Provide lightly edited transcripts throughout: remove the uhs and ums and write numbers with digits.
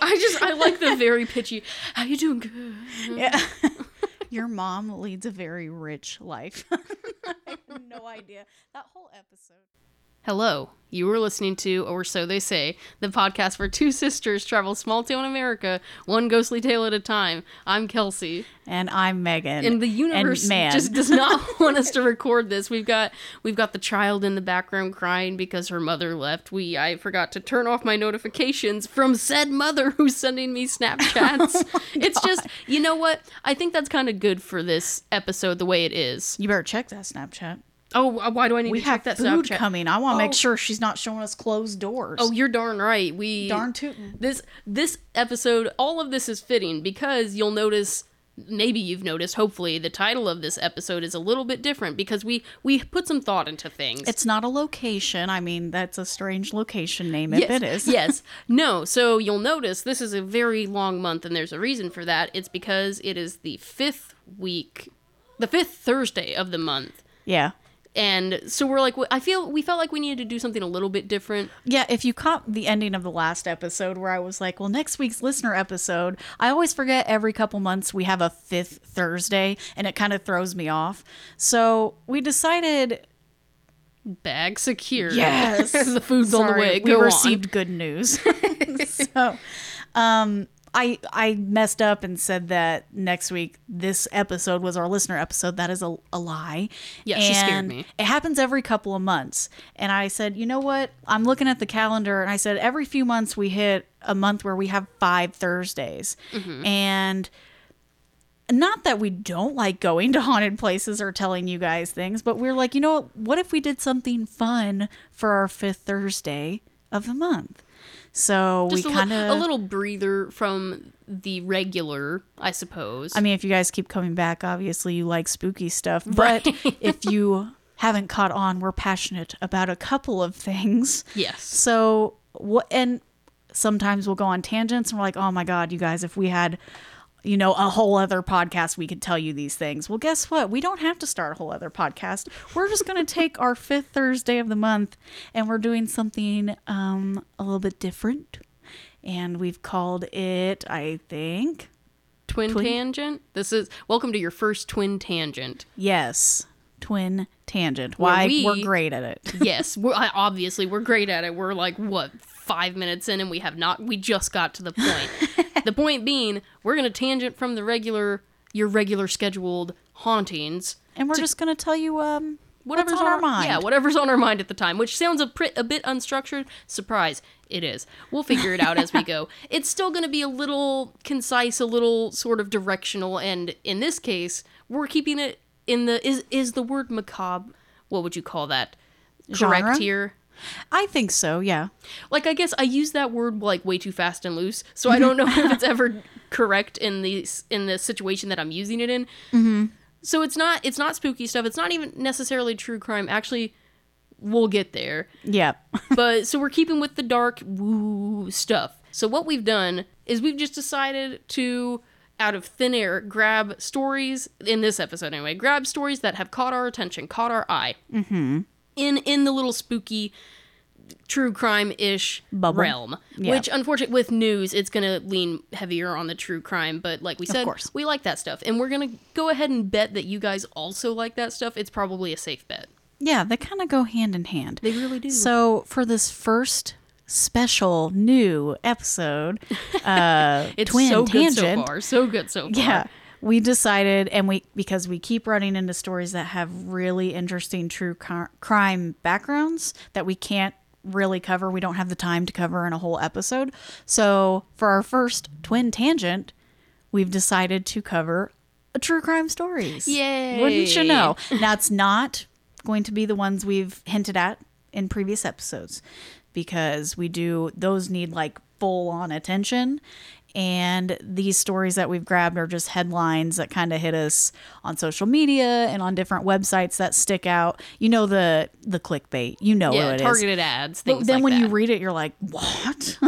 I like the very pitchy, how you doing, good? Yeah. Your mom leads a very rich life. I have no idea. That whole episode. Hello. You were listening to, or so they say, the podcast where two sisters travel small town America, one ghostly tale at a time. I'm Kelsey. And I'm Megan. And the universe just does not want us to record this. We've got the child in the background crying because her mother left. I forgot to turn off my notifications from said mother who's sending me Snapchats. Oh, it's just, you know what? I think that's kind of good for this episode the way it is. You better check that Snapchat. Oh, why do I need to check that Snapchat? We have food coming. I want to make sure she's not showing us closed doors. Oh, you're darn right. Darn tootin'. This episode, all of this is fitting because you'll notice, maybe you've noticed, hopefully, the title of this episode is a little bit different because we put some thought into things. It's not a location. I mean, that's a strange location name if it is. Yes. No, so you'll notice this is a very long month and there's a reason for that. It's because it is the fifth Thursday of the month. Yeah. And so we're like, we felt like we needed to do something a little bit different. Yeah, if you caught the ending of the last episode where I was like, well, next week's listener episode, I always forget every couple months we have a fifth Thursday, and it kind of throws me off. So we decided... Bag secured. Yes. The food's on the way. Go we received on. Good news. So... I messed up and said that next week, this episode was our listener episode. That is a lie. Yeah, and she scared me. It happens every couple of months. And I said, you know what? I'm looking at the calendar and I said, every few months we hit a month where we have 5 Thursdays. Mm-hmm. And not that we don't like going to haunted places or telling you guys things, but we're like, you know what if we did something fun for our 5th Thursday of the month? So just we kind of... A little breather from the regular, I suppose. I mean, if you guys keep coming back, obviously you like spooky stuff. Right. But if you haven't caught on, we're passionate about a couple of things. Yes. So, and sometimes we'll go on tangents and we're like, oh my God, you guys, if we had... You know, a whole other podcast, we could tell you these things. Well, guess what? We don't have to start a whole other podcast. We're just going to take our 5th Thursday of the month and we're doing something a little bit different. And we've called it, I think... Twin Tangent? Welcome to your first Twin Tangent. Yes. Twin Tangent. Why? We're great at it. Yes. Obviously, we're great at it. We're like, what, 5 minutes in and we just got to the point. The point being, we're going to tangent from the your regular scheduled hauntings. And we're just going to tell you whatever's on our mind. Yeah, whatever's on our mind at the time, which sounds a bit unstructured. Surprise, it is. We'll figure it out as we go. It's still going to be a little concise, a little sort of directional. And in this case, we're keeping it in the... Is the word macabre, what would you call that? Genre? Correct here? I think so, yeah. Like, I guess I use that word, like, way too fast and loose, so I don't know if it's ever correct in the situation that I'm using it in. Mm-hmm. So it's not spooky stuff. It's not even necessarily true crime. Actually, we'll get there. Yeah. But, so we're keeping with the dark, woo stuff. So what we've done is we've just decided to... out of thin air, grab stories, in this episode anyway, grab stories that have caught our attention, caught our eye, mm-hmm. in the little spooky, true crime-ish Bubble. Realm, yeah. Which, unfortunately, with news, it's going to lean heavier on the true crime, but like we said, we like that stuff, and we're going to go ahead and bet that you guys also like that stuff. It's probably a safe bet. Yeah, they kind of go hand in hand. They really do. So, for this first... special new episode it's Twin so Tangent. Good so far. Yeah, we decided, and because we keep running into stories that have really interesting true crime backgrounds that we can't really cover, we don't have the time to cover in a whole episode. So for our first Twin Tangent, we've decided to cover true crime stories. Yay. Wouldn't you know? That's not going to be the ones we've hinted at in previous episodes, because we do, those need like full on attention. And these stories that we've grabbed are just headlines that kind of hit us on social media and on different websites that stick out. You know, the clickbait, you know, yeah, what it is. Targeted ads, things like that. But then when you read it, you're like, what?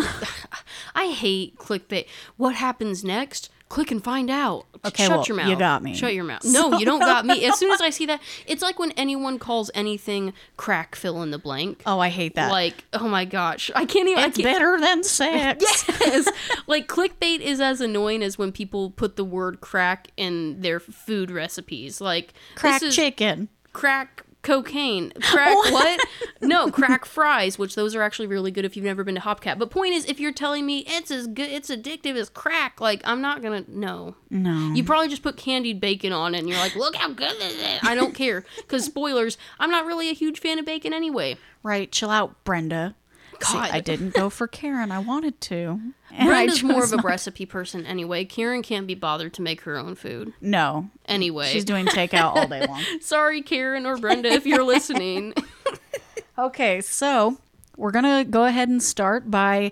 I hate clickbait. What happens next? click and find out. Okay, Shut your mouth. You got me. Shut your mouth. So. No, you don't got me. As soon as I see that, it's like when anyone calls anything crack fill in the blank. Oh, I hate that. Like, oh my gosh. I can't even. It's better than sex. Yes. Like clickbait is as annoying as when people put the word crack in their food recipes. Like crack chicken. Crack cocaine. Crack what? No, crack fries, which those are actually really good if you've never been to Hopcat. But point is, if you're telling me it's as good, it's addictive as crack, like, I'm not gonna, no. You probably just put candied bacon on it and you're like, look how good this is. I don't care. Because spoilers, I'm not really a huge fan of bacon anyway. Right, chill out, Brenda. God. See, I didn't go for Karen. I wanted to. And Brenda's more of a recipe person anyway. Karen can't be bothered to make her own food. No. Anyway. She's doing takeout all day long. Sorry, Karen or Brenda, if you're listening. Okay, so we're going to go ahead and start by...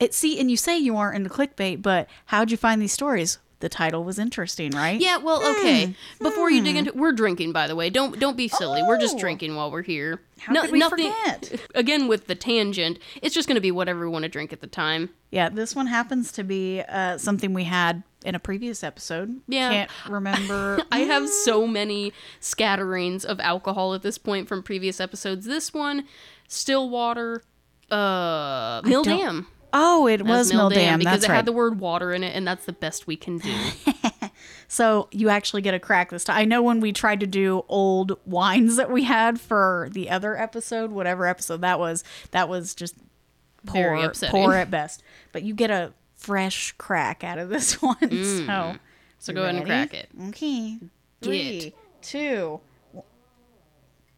and you say you aren't into clickbait, but how'd you find these stories? The title was interesting, right? Yeah, well, okay. Before you dig into... We're drinking, by the way. Don't be silly. Oh. We're just drinking while we're here. How could we forget? Again, with the tangent, it's just going to be whatever we want to drink at the time. Yeah, this one happens to be something we had in a previous episode. Yeah. Can't remember. I have so many scatterings of alcohol at this point from previous episodes. This one, Stillwater, Mill Dam. Oh, it was Mill Dam. Because that's it had the word water in it, and that's the best we can do. So you actually get a crack this time. I know when we tried to do old wines that we had for the other episode, whatever episode that was just poor at best. But you get a fresh crack out of this one. So go ahead and crack it. Okay. 3, 2...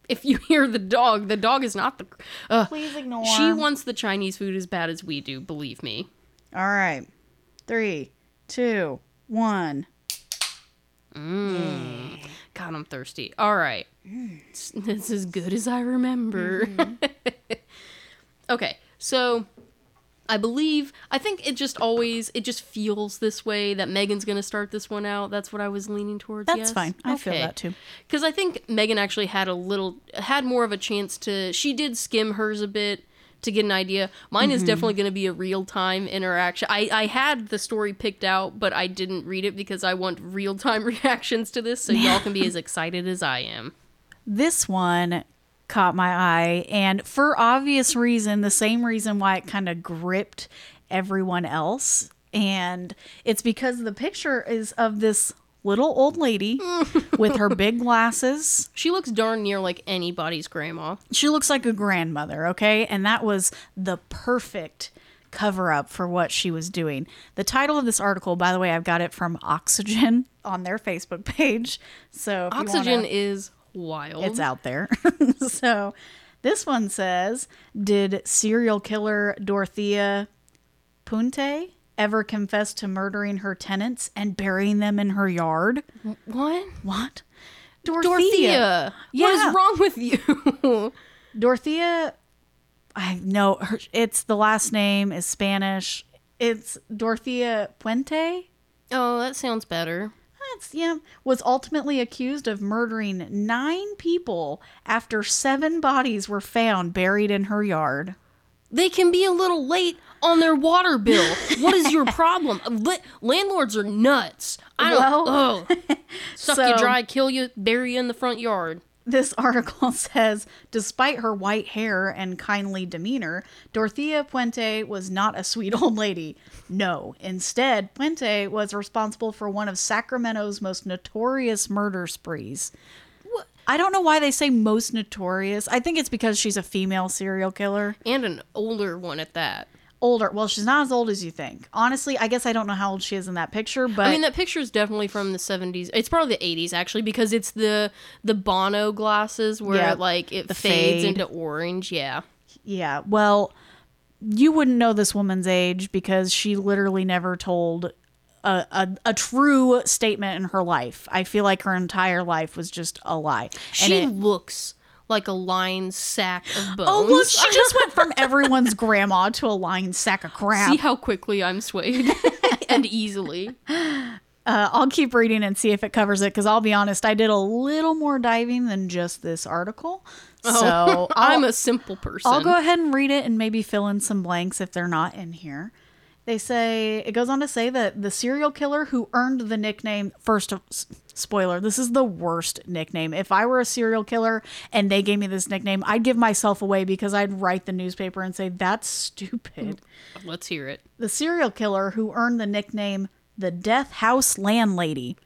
If you hear the dog is not the... Please ignore. She wants the Chinese food as bad as we do, believe me. All right. 3, 2, 1. Mm. Yeah. God, I'm thirsty. All right. Mm. It's as good as I remember. Mm-hmm. Okay, so... I think it just feels this way that Megan's going to start this one out. That's what I was leaning towards. That's fine. I feel that too. Because I think Megan actually had more of a chance to, she did skim hers a bit to get an idea. Mine is definitely going to be a real-time interaction. I had the story picked out, but I didn't read it because I want real-time reactions to this so y'all can be as excited as I am. This one caught my eye, and for obvious reason, the same reason why it kind of gripped everyone else, and it's because the picture is of this little old lady with her big glasses. She looks darn near like anybody's grandma. She looks like a grandmother, okay? And that was the perfect cover up for what she was doing. The title of this article, by the way, I've got it from Oxygen on their Facebook page. So Oxygen is wild. It's out there. So this one says, did serial killer Dorothea Puente ever confess to murdering her tenants and burying them in her yard? What? Dorothea. Yeah. What is wrong with you? Dorothea, I know, it's the last name is Spanish. It's Dorothea Puente. Oh, that sounds better. Was ultimately accused of murdering 9 people after 7 bodies were found buried in her yard. They can be a little late on their water bill. What is your problem? Landlords are nuts. Suck you dry, kill you, bury you in the front yard. This article says, despite her white hair and kindly demeanor, Dorothea Puente was not a sweet old lady. No. Instead, Puente was responsible for one of Sacramento's most notorious murder sprees. What? I don't know why they say most notorious. I think it's because she's a female serial killer. And an older one at that. Older. Well, she's not as old as you think. Honestly, I guess I don't know how old she is in that picture, but... I mean, that picture is definitely from the 70s. It's probably the 80s, actually, because it's the Bono glasses where, it fades into orange. Yeah. Yeah. Well, you wouldn't know this woman's age because she literally never told a true statement in her life. I feel like her entire life was just a lie. She looks... like a lined sack of bones. Oh, look, she just went from everyone's grandma to a lined sack of crap. See how quickly I'm swayed and easily. I'll keep reading and see if it covers it, because I'll be honest, I did a little more diving than just this article. So I'm a simple person. I'll go ahead and read it and maybe fill in some blanks if they're not in here. They say, it goes on to say that the serial killer who earned the nickname, first spoiler, this is the worst nickname. If I were a serial killer and they gave me this nickname, I'd give myself away because I'd write the newspaper and say, that's stupid. Let's hear it. The serial killer who earned the nickname, the Death House Landlady.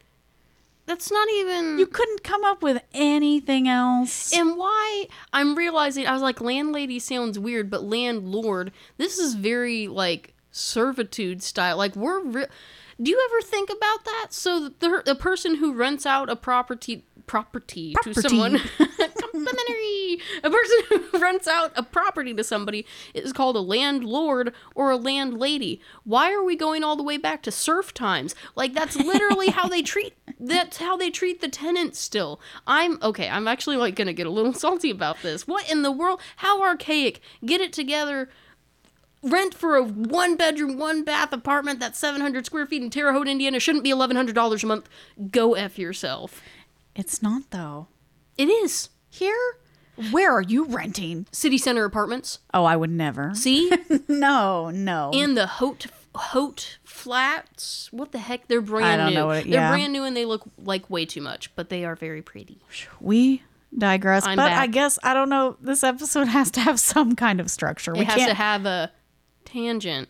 That's not even... You couldn't come up with anything else. And why... I'm realizing, I was like, landlady sounds weird, but landlord, this is very, like... servitude style. Like, we're do you ever think about that? So the person who rents out a property to someone a person who rents out a property to somebody is called a landlord or a landlady. Why are we going all the way back to serf times? Like, that's literally how they treat the tenants still. I'm actually like gonna get a little salty about this. What in the world? How archaic. Get it together. Rent for a one-bedroom, one-bath apartment that's 700 square feet in Terre Haute, Indiana shouldn't be $1,100 a month. Go F yourself. It's not, though. It is. Here? Where are you renting? City Center Apartments. Oh, I would never. See? No. And the Haute Flats. What the heck? They're brand new. I don't know what it is. Yeah. They're brand new and they look like way too much, but they are very pretty. We... digress, I'm but back. I guess, I don't know, this episode has to have some kind of structure. It has to have a tangent.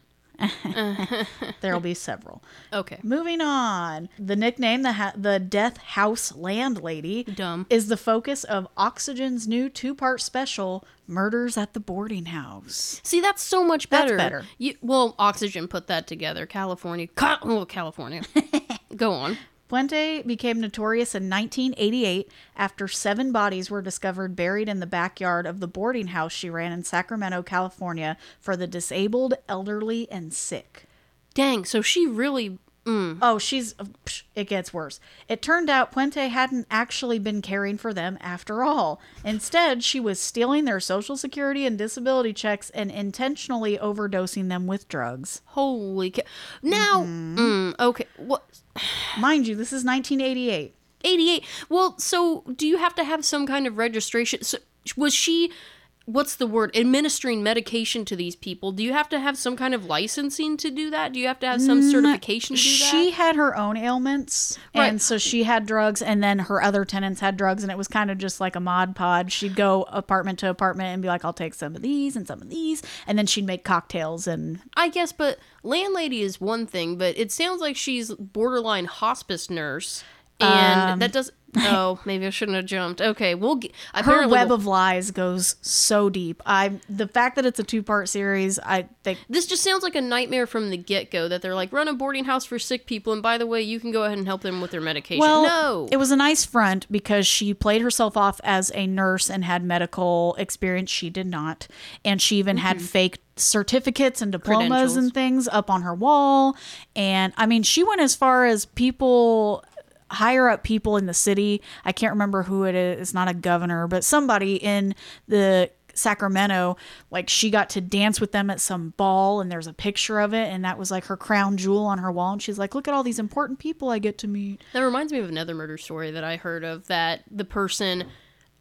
There'll be several. Okay. Moving on. The nickname, the Death House Landlady, is the focus of Oxygen's new two-part special, Murders at the Boarding House. See, that's so much better. That's better. Oxygen put that together. California. Go on. Puente became notorious in 1988 after 7 bodies were discovered buried in the backyard of the boarding house she ran in Sacramento, California, for the disabled, elderly, and sick. Dang, so she really... Oh, it gets worse. It turned out Puente hadn't actually been caring for them after all. Instead, she was stealing their Social Security and disability checks and intentionally overdosing them with drugs. Holy cow. Now, okay, what... Mind you, this is 1988. 88. Well, so do you have to have some kind of registration? So was she, what's the word, administering medication to these people? Do you have to have some kind of licensing to do that? Do you have to have some certification to do that? She had her own ailments. Right. And so she had drugs and then her other tenants had drugs and it was kind of just like a Mod Podge. She'd go apartment to apartment and be like, I'll take some of these. And then she'd make cocktails and... I guess, but... landlady is one thing, but it sounds like she's borderline hospice nurse, and that does... Oh, maybe I shouldn't have jumped. Okay, her web of lies goes so deep. The fact that it's a 2-part series, I think... This just sounds like a nightmare from the get-go, that they're like, run a boarding house for sick people, and by the way, you can go ahead and help them with their medication. Well, no! It was a nice front, because she played herself off as a nurse and had medical experience. She did not. And she even had fake certificates and diplomas and things up on her wall. And, I mean, she went as far as higher up people in the city. I can't remember who it is. It's not a governor, but somebody in the Sacramento, like, she got to dance with them at some ball and there's a picture of it. And that was like her crown jewel on her wall. And she's like, look at all these important people I get to meet. That reminds me of another murder story that I heard of, that the person,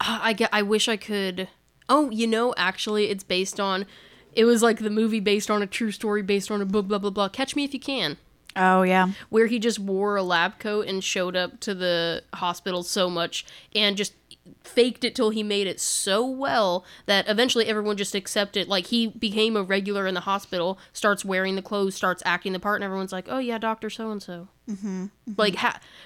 I wish I could. Oh, you know, actually it's based on, it was like the movie based on a true story, based on a blah, blah, blah, blah. Catch Me If You Can. Oh, yeah. Where he just wore a lab coat and showed up to the hospital so much and just faked it till he made it so well that eventually everyone just accepted. Like, he became a regular in the hospital, starts wearing the clothes, starts acting the part, and everyone's like, oh, yeah, Dr. So-and-so. Mm-hmm. Like,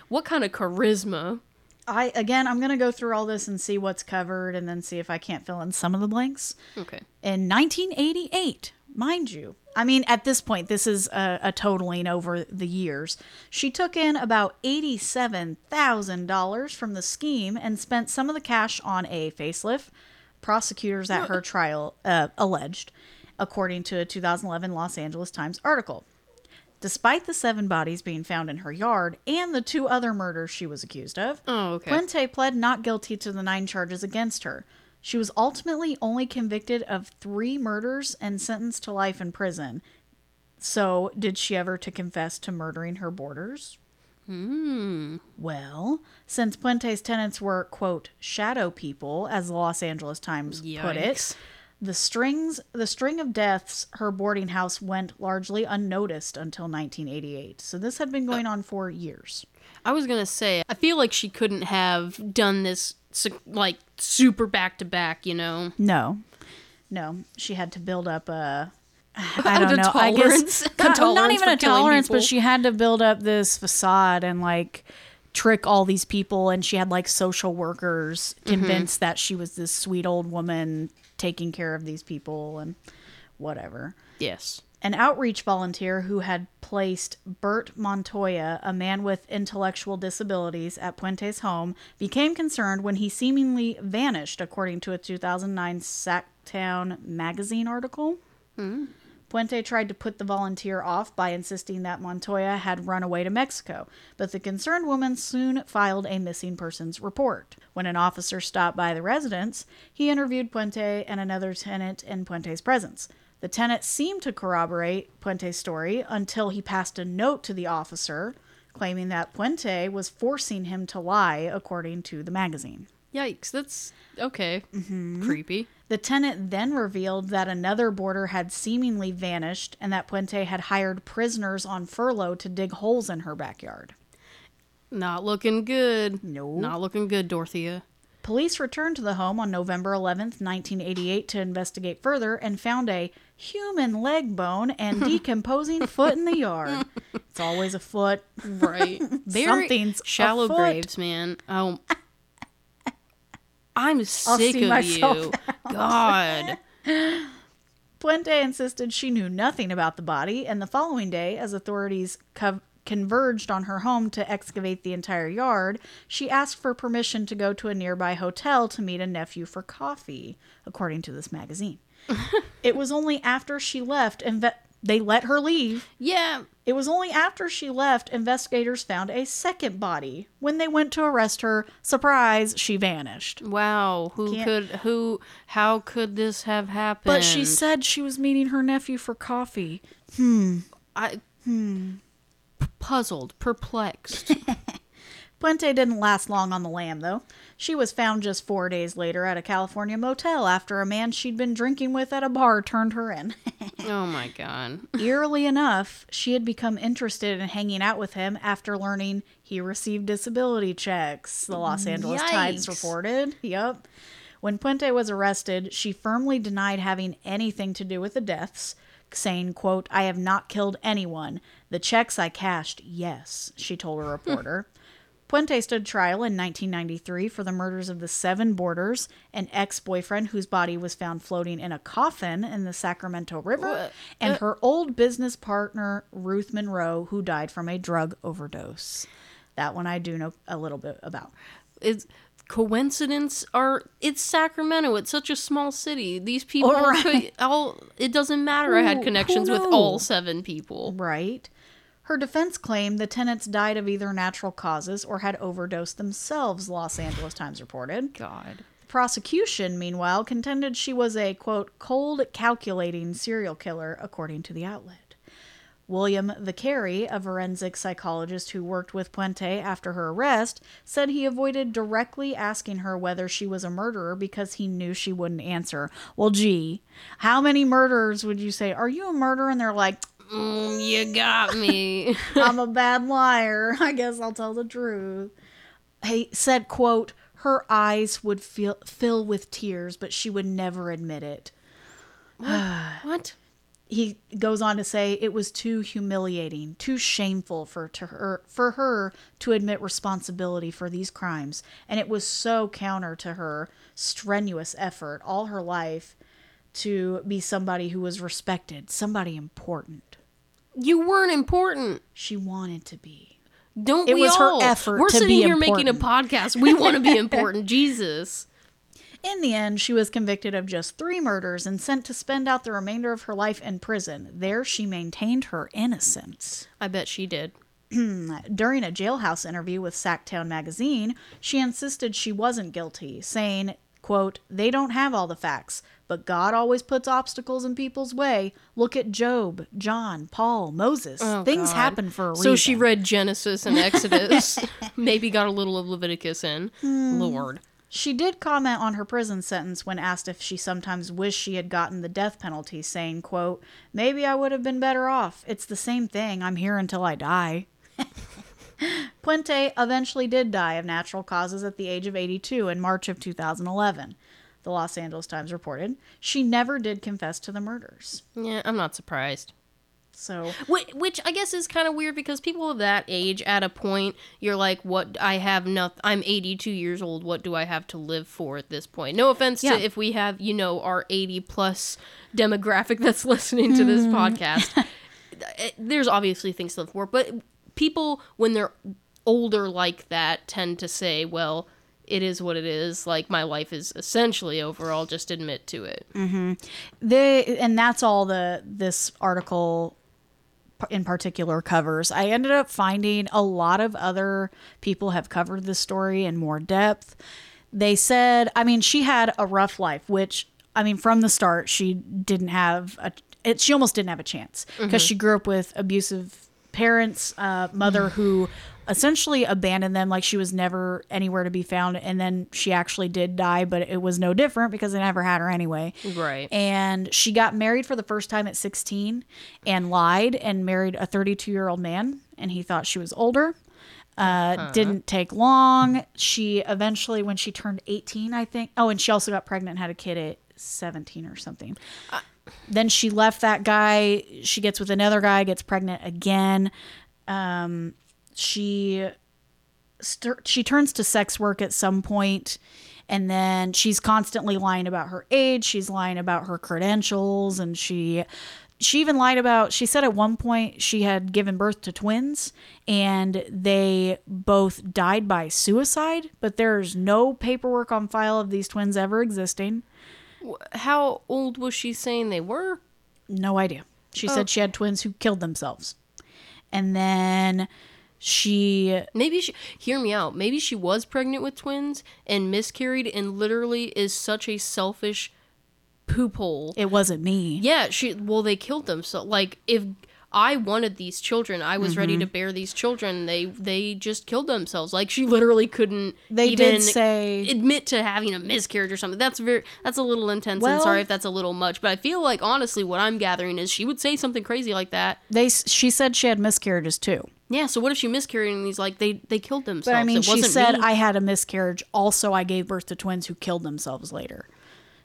what kind of charisma? I'm going to go through all this and see what's covered and then see if I can't fill in some of the blanks. Okay. In 1988, mind you, I mean, at this point, this is a totaling over the years. She took in about $87,000 from the scheme and spent some of the cash on a facelift. Prosecutors at her trial alleged, according to a 2011 Los Angeles Times article. Despite the 7 bodies being found in her yard and the 2 other murders she was accused of, Puente pled not guilty to the 9 charges against her. She was ultimately only convicted of 3 murders and sentenced to life in prison. So, did she ever confess to murdering her boarders? Well, since Puente's tenants were, quote, shadow people, as the Los Angeles Times put it, The string of deaths, her boarding house went largely unnoticed until 1988. So this had been going on for years. I was going to say, I feel like she couldn't have done this like super back to back, you know? No. She had to build up a... I don't know. Tolerance. I guess not even a tolerance, but she had to build up this facade and like trick all these people. And she had like social workers convinced that she was this sweet old woman taking care of these people and whatever. Yes. An outreach volunteer who had placed Bert Montoya, a man with intellectual disabilities, at Puente's home, became concerned when he seemingly vanished, according to a 2009 Sacktown magazine article. Mm-hmm. Puente tried to put the volunteer off by insisting that Montoya had run away to Mexico, but the concerned woman soon filed a missing persons report. When an officer stopped by the residence, he interviewed Puente and another tenant in Puente's presence. The tenant seemed to corroborate Puente's story until he passed a note to the officer claiming that Puente was forcing him to lie, according to the magazine. Yikes, that's okay. Mm-hmm. Creepy. The tenant then revealed that another boarder had seemingly vanished and that Puente had hired prisoners on furlough to dig holes in her backyard. Not looking good. No. Not looking good, Dorothea. Police returned to the home on November 11th, 1988 to investigate further and found a human leg bone and decomposing foot in the yard. It's always a foot. Right. Something's shallow afoot. Graves, man. Oh, I'm sick of you. God. Puente insisted she knew nothing about the body, and the following day, as authorities converged on her home to excavate the entire yard, she asked for permission to go to a nearby hotel to meet a nephew for coffee, according to this magazine. It was only after she left they let her leave. Yeah. It was only after she left, investigators found a second body. When they went to arrest her, surprise, she vanished. Wow. How could this have happened? But she said she was meeting her nephew for coffee. Puzzled, perplexed. Puente didn't last long on the lam, though. She was found just 4 days later at a California motel after a man she'd been drinking with at a bar turned her in. Oh, my God. Eerily enough, she had become interested in hanging out with him after learning he received disability checks, the Los Angeles Times reported. Yep. When Puente was arrested, she firmly denied having anything to do with the deaths, saying, quote, "I have not killed anyone. The checks I cashed, yes," she told a reporter. Puente stood trial in 1993 for the murders of the 7 boarders, an ex-boyfriend whose body was found floating in a coffin in the Sacramento River, and her old business partner, Ruth Monroe, who died from a drug overdose. That one I do know a little bit about. It's coincidence, or it's Sacramento. It's such a small city. These people, it doesn't matter. I had connections with all 7 people. Right. Her defense claimed the tenants died of either natural causes or had overdosed themselves, Los Angeles Times reported. God. The prosecution, meanwhile, contended she was a, quote, cold, calculating serial killer, according to the outlet. William Vicari, a forensic psychologist who worked with Puente after her arrest, said he avoided directly asking her whether she was a murderer because he knew she wouldn't answer. Well, gee, how many murderers would you say, "Are you a murderer?" And they're like... you got me. I'm a bad liar. I guess I'll tell the truth. He said, quote, "Her eyes would fill with tears, but she would never admit it." What? He goes on to say it was too humiliating, too shameful for her to admit responsibility for these crimes. And it was so counter to her strenuous effort all her life to be somebody who was respected, somebody important. You weren't important. She wanted to be. Don't it we was all? Her effort We're to sitting be here important. Making a podcast. We want to be important. Jesus. In the end, she was convicted of just 3 murders and sent to spend out the remainder of her life in prison. There, she maintained her innocence. I bet she did. During a jailhouse interview with Sacktown magazine, she insisted she wasn't guilty, saying, quote, "They don't have all the facts, but God always puts obstacles in people's way. Look at Job, John, Paul, Moses. Things happen for a reason." So she read Genesis and Exodus, maybe got a little of Leviticus in. Lord. She did comment on her prison sentence when asked if she sometimes wished she had gotten the death penalty, saying, quote, "Maybe I would have been better off. It's the same thing. I'm here until I die." Puente eventually did die of natural causes at the age of 82 in March of 2011, the Los Angeles Times reported. She never did confess to the murders. Yeah, I'm not surprised. So, which I guess is kind of weird, because people of that age, at a point, you're like, what? I have nothing. I'm 82 years old. What do I have to live for at this point? No offense to if we have, you know, our 80 plus demographic that's listening to this podcast. There's obviously things to live for, but people, when they're older like that, tend to say, well, it is what it is. Like, my life is essentially over. I'll just admit to it. Mm-hmm. And that's all this article in particular covers. I ended up finding a lot of other people have covered this story in more depth. They said, I mean, she had a rough life, which, I mean, from the start, she didn't have she almost didn't have a chance, because she grew up with abusive parents, mother who essentially abandoned them, like she was never anywhere to be found, and then she actually did die, but it was no different because they never had her anyway. Right. And she got married for the first time at 16 and lied and married a 32-year-old man, and he thought she was older. Didn't take long. She eventually, when she turned 18, I think, and she also got pregnant and had a kid at 17 or something. Then she left that guy. She gets with another guy, gets pregnant again. She turns to sex work at some point, and then she's constantly lying about her age. She's lying about her credentials, and she even lied about, she said at one point she had given birth to twins and they both died by suicide, but there's no paperwork on file of these twins ever existing. How old was she saying they were? No idea. She said she had twins who killed themselves. And then Maybe she was pregnant with twins and miscarried and literally is such a selfish poop hole. It wasn't me. Yeah, they killed them. So, like, if I wanted these children, I was ready to bear these children, they just killed themselves. Like, she literally couldn't admit to having a miscarriage or something. That's a little intense, and sorry if that's a little much, but I feel like, honestly, what I'm gathering is she would say something crazy like that. She said she had miscarriages too. Yeah, so what if she miscarried and he's like, they killed themselves? But I mean, she said, I had a miscarriage. Also, I gave birth to twins who killed themselves later.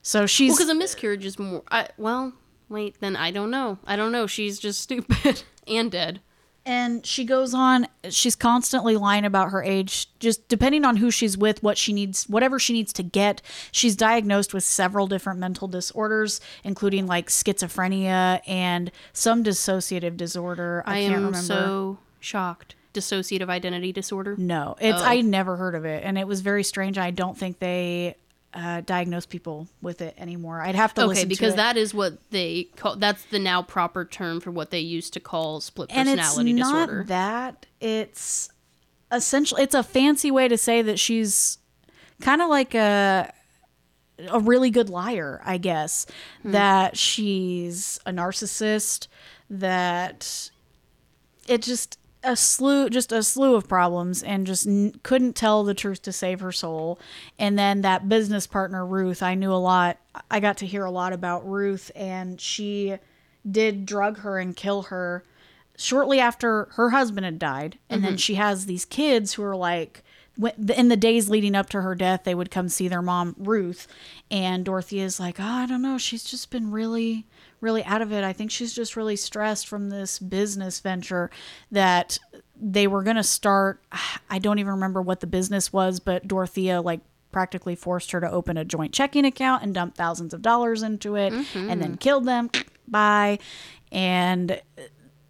So she's... Well, because a miscarriage is more... I don't know. She's just stupid and dead. And she goes on, she's constantly lying about her age, just depending on who she's with, what she needs, whatever she needs to get. She's diagnosed with several different mental disorders, including like schizophrenia and some dissociative disorder. I can't remember. Shocked. Dissociative identity disorder? No. I never heard of it, and it was very strange. I don't think they diagnose people with it anymore. I'd have to listen to it. Okay, because that is what they call... That's the now proper term for what they used to call split personality disorder. And it's not that. It's essentially... It's a fancy way to say that she's kind of like a really good liar, I guess. That she's a narcissist, that... It just... a slew of problems, and just couldn't tell the truth to save her soul. And then that business partner, Ruth, I got to hear a lot about Ruth, and she did drug her and kill her shortly after her husband had died. And then she has these kids who are like, in the days leading up to her death, they would come see their mom, Ruth. And Dorothea's like, I don't know. She's just been really... really out of it. I think she's just really stressed from this business venture that they were going to start. I don't even remember what the business was, but Dorothea like practically forced her to open a joint checking account and dump thousands of dollars into it and then killed them. Bye. And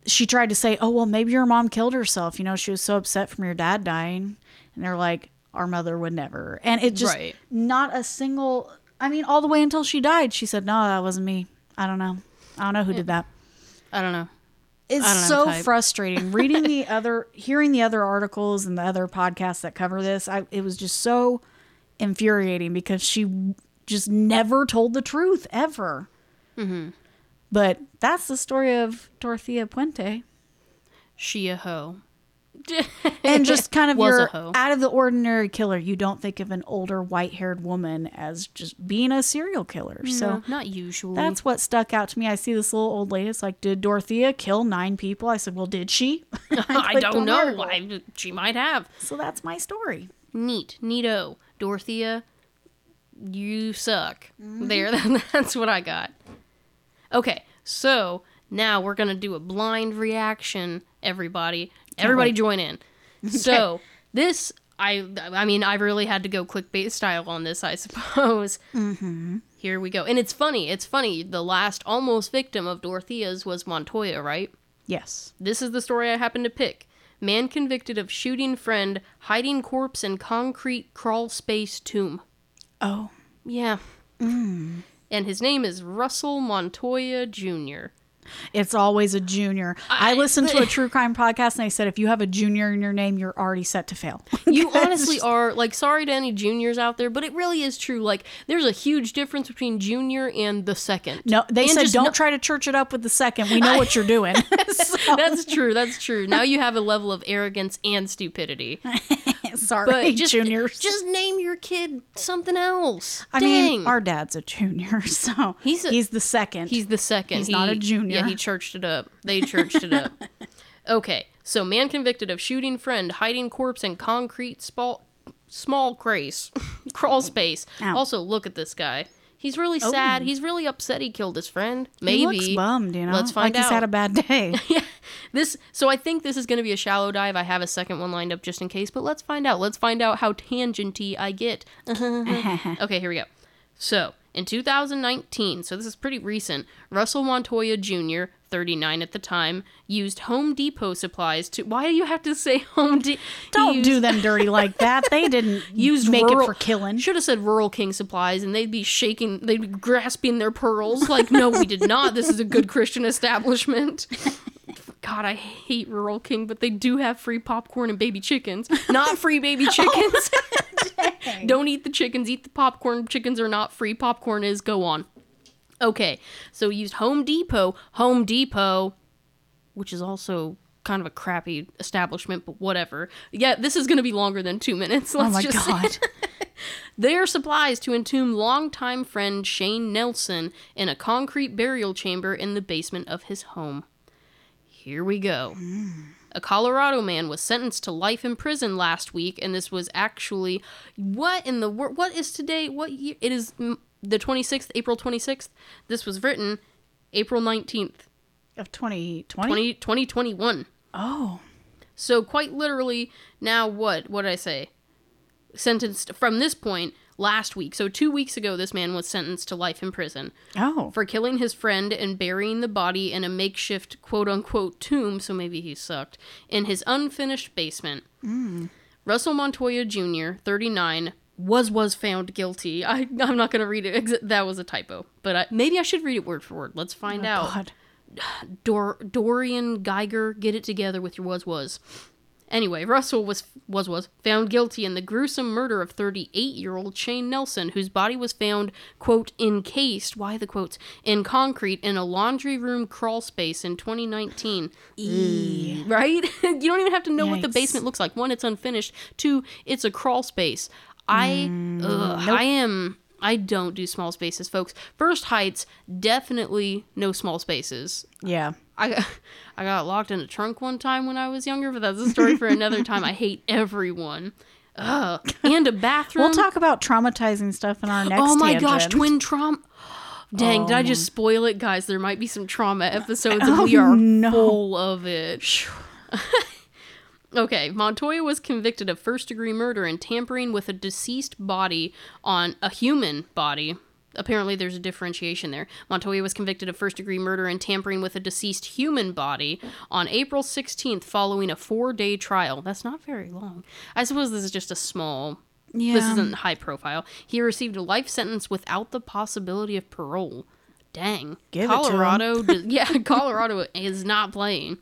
she tried to say, maybe your mom killed herself. You know, she was so upset from your dad dying. And they're like, our mother would never. And it just not a single, I mean, all the way until she died, she said, no, that wasn't me. I don't know who did that. I don't know. It's so frustrating reading hearing the other articles and the other podcasts that cover this. It was just so infuriating because she just never told the truth ever. But that's the story of Dorothea Puente. She a hoe. and just kind of your out of the ordinary killer. You don't think of an older white-haired woman as just being a serial killer. No, so not usually. That's what stuck out to me. I see this little old lady. It's like, did Dorothea kill 9 people? I said, well, did she? I don't know. She might have. So that's my story. Neat. Neato. Dorothea, you suck. Mm-hmm. There. That's what I got. Okay. So now we're going to do a blind reaction, everybody. Everybody join in. Okay. So this, I mean, I really had to go clickbait style on this, I suppose. Mm-hmm. Here we go. And it's funny. The last almost victim of Dorothea's was Montoya, right? Yes. This is the story I happened to pick. Man convicted of shooting friend, hiding corpse in concrete crawl space tomb. Oh. Yeah. Mm. And his name is Russell Montoya Jr. It's always a junior. I listened to a true crime podcast and they said, if you have a junior in your name, you're already set to fail. You honestly are. Like, sorry to any juniors out there, but it really is true. Like, there's a huge difference between junior and the second. No, they and said, don't try to church it up with the second. We know what you're doing. So. That's true. That's true. Now you have a level of arrogance and stupidity. Sorry, but juniors. Just name your kid something else. I mean, our dad's a junior, so he's the second. He's the second. He's not a junior. Yeah, he churched it up. They churched it up. Okay, so man convicted of shooting friend, hiding corpse in concrete small crawl space. Ow. Also, look at this guy. He's really sad. He's really upset he killed his friend. Maybe. He looks bummed, you know? Let's find out. He's had a bad day. Yeah. So I think this is going to be a shallow dive. I have a second one lined up just in case, but let's find out. Let's find out how tangenty I get. Okay, here we go. So, in 2019, so this is pretty recent, Russell Montoya Jr., 39 at the time, used Home Depot supplies to... Why do you have to say Home Depot? Don't do them dirty like that. They didn't make it for killing. Should have said Rural King supplies, and they'd be shaking, they'd be grasping their pearls. Like, no, we did not. This is a good Christian establishment. God, I hate Rural King, but they do have free popcorn and baby chickens. Not free baby chickens. Don't eat the chickens. Eat the popcorn. Chickens are not free. Popcorn is. Go on. Okay. So we used Home Depot. Home Depot, which is also kind of a crappy establishment, but whatever. Yeah, this is going to be longer than 2 minutes. Let's God. Their supplies to entomb longtime friend Shane Nelson in a concrete burial chamber in the basement of his home. Here we go. A Colorado man was sentenced to life in prison last week, and this was actually, what in the world, what is today, what year, it is the 26th, April 26th, this was written April 19th. Of 2020? 2021. Oh. So quite literally, now what did I say? Sentenced from this point last week. So 2 weeks ago, this man was sentenced to life in prison. Oh. For killing his friend and burying the body in a makeshift quote-unquote tomb, so maybe he sucked, in his unfinished basement. Mm. Russell Montoya Jr., 39, was found guilty. I'm not going to read it. That was a typo. But maybe I should read it word for word. Let's find out. God. Dorian Geiger, get it together with your was. Anyway, Russell was found guilty in the gruesome murder of 38-year-old Shane Nelson, whose body was found, quote, encased, why the quotes, in concrete in a laundry room crawl space in 2019. Right? You don't even have to know Yikes. What the basement looks like. One, it's unfinished. Two, it's a crawl space. I don't do small spaces, folks. First heights, definitely no small spaces. Yeah. I got locked in a trunk one time when I was younger, but that's a story for another time. I hate everyone. And a bathroom. We'll talk about traumatizing stuff in our next tangent. Oh my gosh, twin trauma. Dang, did I just spoil it, guys? There might be some trauma episodes, and we are full of it. Okay, Montoya was convicted of first-degree murder and tampering with a deceased body on a human body. Apparently, there's a differentiation there. Montoya was convicted of first-degree murder and tampering with a deceased human body on April 16th following a 4-day trial. That's not very long. I suppose this is just a small... Yeah. This isn't high profile. He received a life sentence without the possibility of parole. Dang. Give Colorado it to him. Colorado is not playing.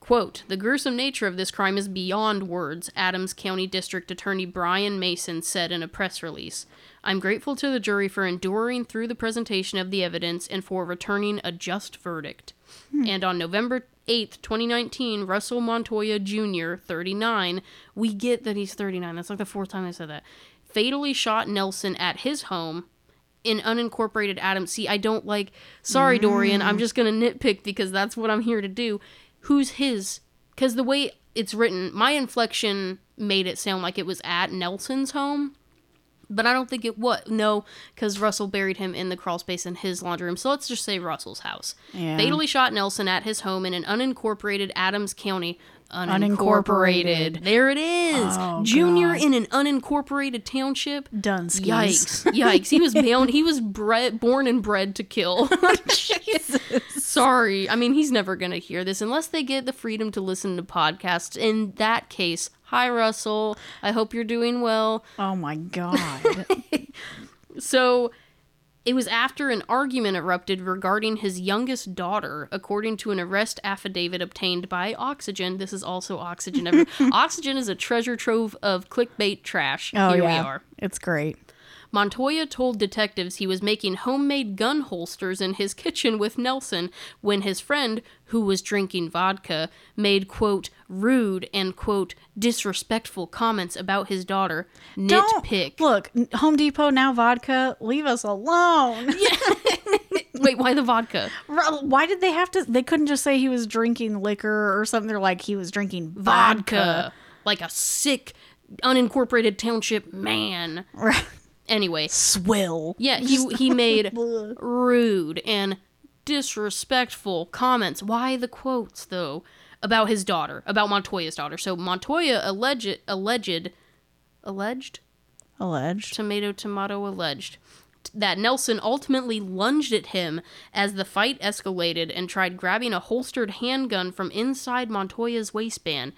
Quote, the gruesome nature of this crime is beyond words, Adams County District Attorney Brian Mason said in a press release. I'm grateful to the jury for enduring through the presentation of the evidence and for returning a just verdict. And on November 8th, 2019, Russell Montoya Jr., 39, we get that he's 39. That's like the fourth time I said that. Fatally shot Nelson at his home in unincorporated Adams. See, I don't like... Sorry, Dorian, I'm just going to nitpick because that's what I'm here to do. Who's his? Because the way it's written, my inflection made it sound like it was at Nelson's home. But I don't think it was. No, because Russell buried him in the crawl space in his laundry room. So let's just say Russell's house. Yeah. Fatally shot Nelson at his home in an unincorporated Adams County. Unincorporated. There it is. Oh, Junior God. In an unincorporated township. Dunskies. Yikes. Yikes. He was bound. He was born and bred to kill. Jesus. Sorry. I mean, he's never going to hear this unless they get the freedom to listen to podcasts. In that case, hi, Russell. I hope you're doing well. Oh, my God. So, it was after an argument erupted regarding his youngest daughter, according to an arrest affidavit obtained by Oxygen. This is also Oxygen. Oxygen is a treasure trove of clickbait trash. Oh, here yeah. we are. It's great. Montoya told detectives he was making homemade gun holsters in his kitchen with Nelson when his friend, who was drinking vodka, made, quote, rude and, quote, disrespectful comments about his daughter. Nitpick. Don't, look, Home Depot, now vodka, leave us alone. Yeah. Wait, why the vodka? Why did they have to? They couldn't just say he was drinking liquor or something. They're like, he was drinking vodka. Like a sick, unincorporated township man. Right. Anyway. Swill. Yeah, he made rude and disrespectful comments. Why the quotes, though? About his daughter. About Montoya's daughter. So Montoya alleged? Alleged that Nelson ultimately lunged at him as the fight escalated and tried grabbing a holstered handgun from inside Montoya's waistband.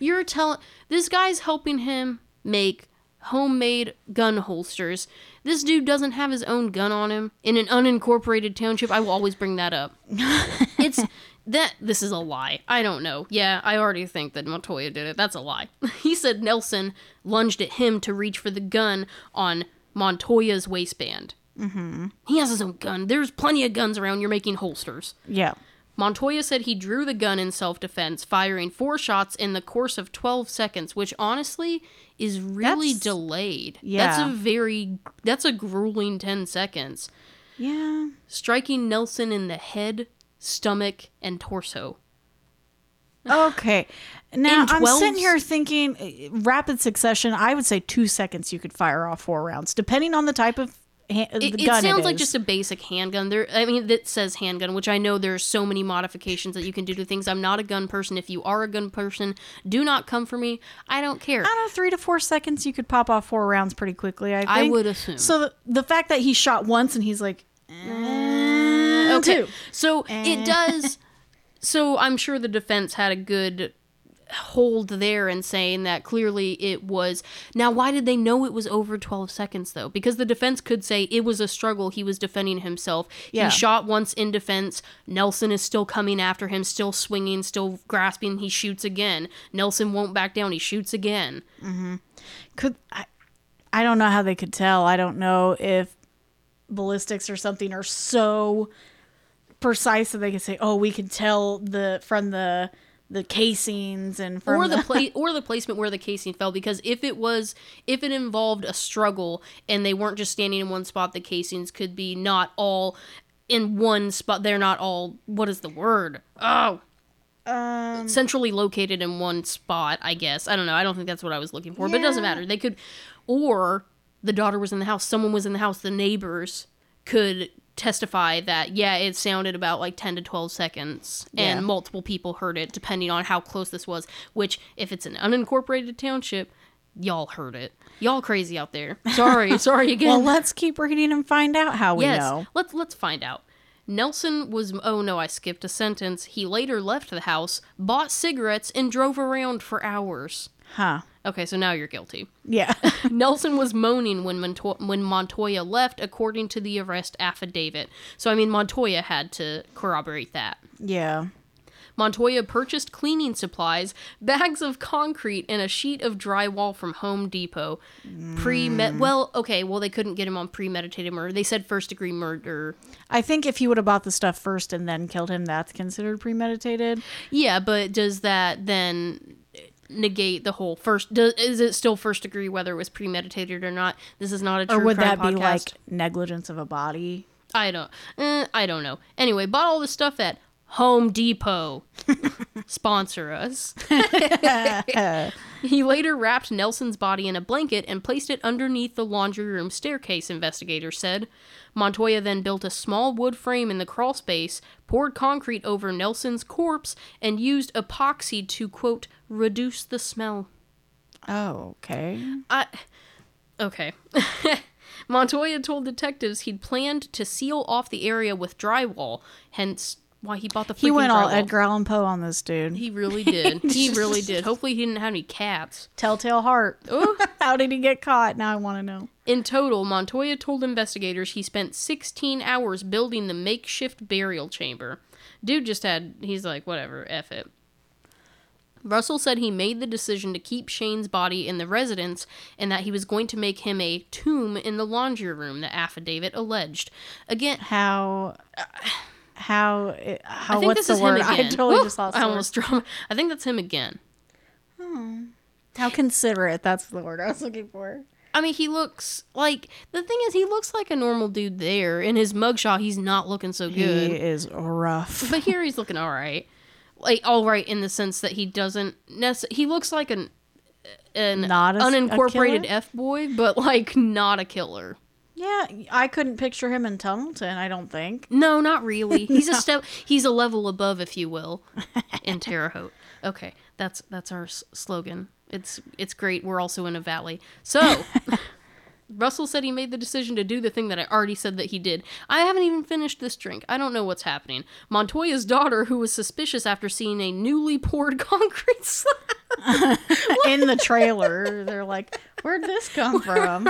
You're telling... This guy's helping him make... homemade gun holsters. This dude doesn't have his own gun on him in an unincorporated township. I will always bring that up. It's that this is a lie. I don't know. Yeah, I already think that Montoya did it. That's a lie. He said Nelson lunged at him to reach for the gun on Montoya's waistband. Mm-hmm. He has his own gun. There's plenty of guns around. You're making holsters. Yeah. Montoya said he drew the gun in self-defense, firing 4 shots in the course of 12 seconds, which honestly is really delayed. Yeah. That's a grueling 10 seconds. Yeah. Striking Nelson in the head, stomach, and torso. Okay. Now, I'm sitting here thinking, rapid succession, I would say 2 seconds you could fire off 4 rounds, depending on the type of... It sounds like just a basic handgun. That says handgun, which I know there's so many modifications that you can do to things. I'm not a gun person. If you are a gun person, do not come for me. I don't care. I don't know, 3 to 4 seconds, you could pop off 4 rounds pretty quickly, I think. I would assume. So the fact that he shot once and he's like, okay. Two. So it does. So I'm sure the defense had a good hold there in saying that clearly it was. Now, why did they know it was over 12 seconds, though? Because the defense could say it was a struggle. He was defending himself. Yeah. He shot once in defense. Nelson is still coming after him, still swinging, still grasping. He shoots again. Nelson won't back down. He shoots again. Mm-hmm. I don't know how they could tell. I don't know if ballistics or something are so precise that they can say, oh, we can tell from the casings and from the placement where the casing fell, because if it involved a struggle and they weren't just standing in one spot, the casings could be not all in one spot. They're not all, what is the word? Oh, centrally located in one spot, I guess. I don't know. I don't think that's what I was looking for, yeah. But it doesn't matter. They could, or the daughter was in the house. Someone was in the house. The neighbors could testify that, yeah, it sounded about like 10 to 12 seconds, and yeah, multiple people heard it depending on how close this was, which if it's an unincorporated township, y'all heard it. Y'all crazy out there. Sorry again. Well, let's keep reading and find out how we know. Let's find out. Nelson was, oh no, I skipped a sentence. He later left the house, bought cigarettes, and drove around for hours. Huh. Okay, so now you're guilty. Yeah. Nelson was moaning when Montoya left, according to the arrest affidavit. So, I mean, Montoya had to corroborate that. Yeah. Montoya purchased cleaning supplies, bags of concrete, and a sheet of drywall from Home Depot. Well, they couldn't get him on premeditated murder. They said first-degree murder. I think if he would have bought the stuff first and then killed him, that's considered premeditated. Yeah, but does that then negate the whole first? Is it still first degree whether it was premeditated or not? This is not a true crime podcast. Or would that be like negligence of a body? I don't know. Anyway, bought all this stuff at Home Depot. Sponsor us. He later wrapped Nelson's body in a blanket and placed it underneath the laundry room staircase, investigators said. Montoya then built a small wood frame in the crawl space, poured concrete over Nelson's corpse, and used epoxy to, quote, reduce the smell. Oh, okay. Okay. Montoya told detectives he'd planned to seal off the area with drywall, hence why he bought the freaking drywall. He went all Edgar Allan Poe on this dude. He really did. He really did. Hopefully he didn't have any cats. Telltale heart. Ooh. How did he get caught? Now I want to know. In total, Montoya told investigators he spent 16 hours building the makeshift burial chamber. Dude just had, he's like, whatever, F it. Russell said he made the decision to keep Shane's body in the residence and that he was going to make him a tomb in the laundry room, the affidavit alleged. Again, how what's the word? I totally just lost it. I almost dropped. I think that's him again. Oh. How considerate. That's the word I was looking for. I mean, he looks like, the thing is, he looks like a normal dude there. In his mugshot, he's not looking so good. He is rough. But here he's looking all right. Like, all right in the sense that he doesn't necessarily... He looks like an unincorporated F-boy, but, like, not a killer. Yeah, I couldn't picture him in Tunnelton, I don't think. No, not really. He's He's a level above, if you will, in Terre Haute. Okay, that's our slogan. It's great. We're also in a valley. So... Russell said he made the decision to do the thing that I already said that he did. I haven't even finished this drink. I don't know what's happening. Montoya's daughter, who was suspicious after seeing a newly poured concrete slab. In the trailer. They're like, where'd this come from?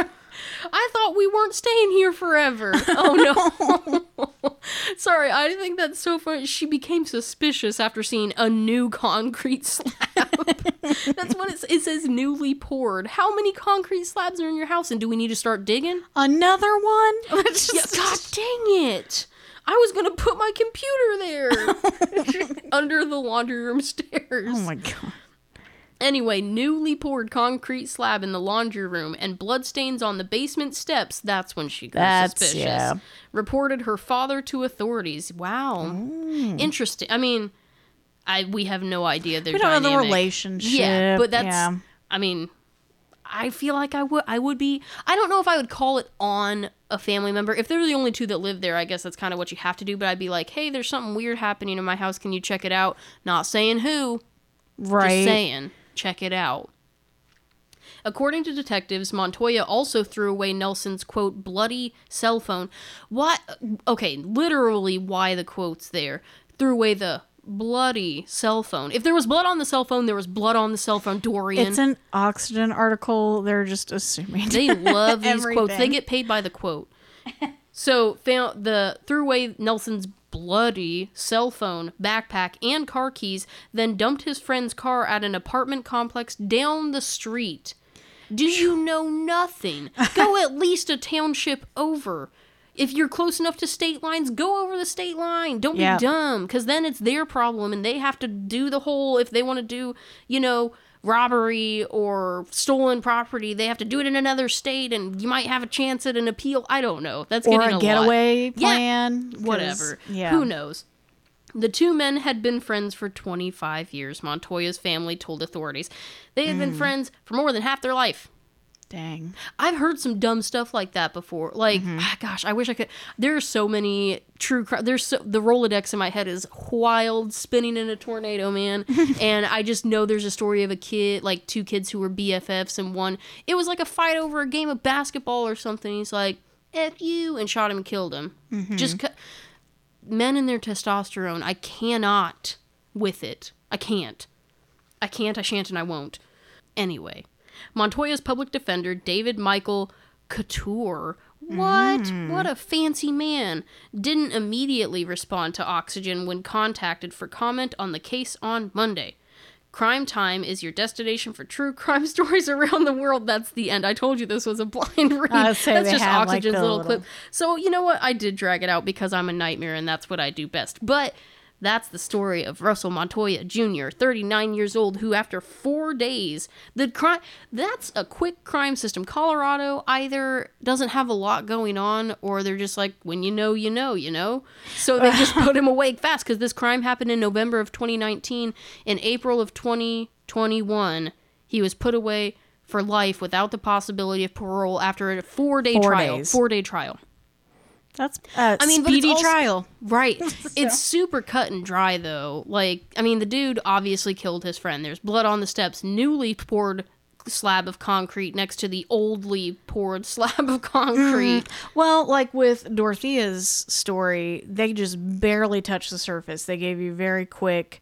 I thought we weren't staying here forever. Oh, no. Sorry, I think that's so funny. She became suspicious after seeing a new concrete slab. That's what it says, newly poured. How many concrete slabs are in your house, and do we need to start digging? Another one? God dang it. I was going to put my computer there. Under the laundry room stairs. Oh, my God. Anyway, newly poured concrete slab in the laundry room and bloodstains on the basement steps, that's when she got suspicious. Yeah. Reported her father to authorities. Wow. Mm. Interesting. I mean, we have no idea their dynamic. We don't know the relationship. Yeah, but that's... Yeah. I mean, I feel like I would be... I don't know if I would call it on a family member. If they're the only two that live there, I guess that's kind of what you have to do. But I'd be like, hey, there's something weird happening in my house. Can you check it out? Not saying who. Right. Just saying. Check it out. According to detectives, Montoya also threw away Nelson's, quote, bloody cell phone. Why? Okay, literally why the quote's there. Threw away the bloody cell phone. If there was blood on the cell phone, there was blood on the cell phone, Dorian. It's an Oxygen article. They're just assuming. They love these quotes. They get paid by the quote. So threw away Nelson's bloody cell phone, backpack, and car keys, then dumped his friend's car at an apartment complex down the street. Do you know nothing? Go at least a township over. If you're close enough to state lines, go over the state line. Don't be dumb, because then it's their problem, and they have to do the whole, if they want to do, robbery or stolen property, they have to do it in another state, and you might have a chance at an appeal. I don't know. That's getting a getaway lot. Plan. Yeah. Whatever. Yeah. Who knows? The two men had been friends for 25 years, Montoya's family told authorities. They had been friends for more than half their life. Dang. I've heard some dumb stuff like that before. Like, gosh, I wish I could. There are so many true crime. The Rolodex in my head is wild, spinning in a tornado, man. And I just know there's a story of a kid, like two kids who were BFFs, and one, it was like a fight over a game of basketball or something. He's like, F you, and shot him and killed him. Mm-hmm. Just men and their testosterone. I cannot with it. I can't, I shan't, and I won't. Anyway. Montoya's public defender, David Michael couture. What? What a fancy man. Didn't immediately respond to Oxygen when contacted for comment on the case on Monday. Crime Time is your destination for true crime stories around the world. That's the end. I told you this was a blind read. That's just Oxygen's like little clip. So, you know what? I did drag it out because I'm a nightmare and that's what I do best. But that's the story of Russell Montoya Jr., 39 years old, who after 4 days, that's a quick crime system. Colorado either doesn't have a lot going on or they're just like, when you know, you know, you know. So they just put him away fast because this crime happened in November of 2019. In April of 2021, he was put away for life without the possibility of parole after a four-day trial. That's speedy trial. Right. So. It's super cut and dry, though. Like, I mean, the dude obviously killed his friend. There's blood on the steps, newly poured slab of concrete next to the oldly poured slab of concrete. Well, like with Dorothea's story, they just barely touched the surface. They gave you very quick,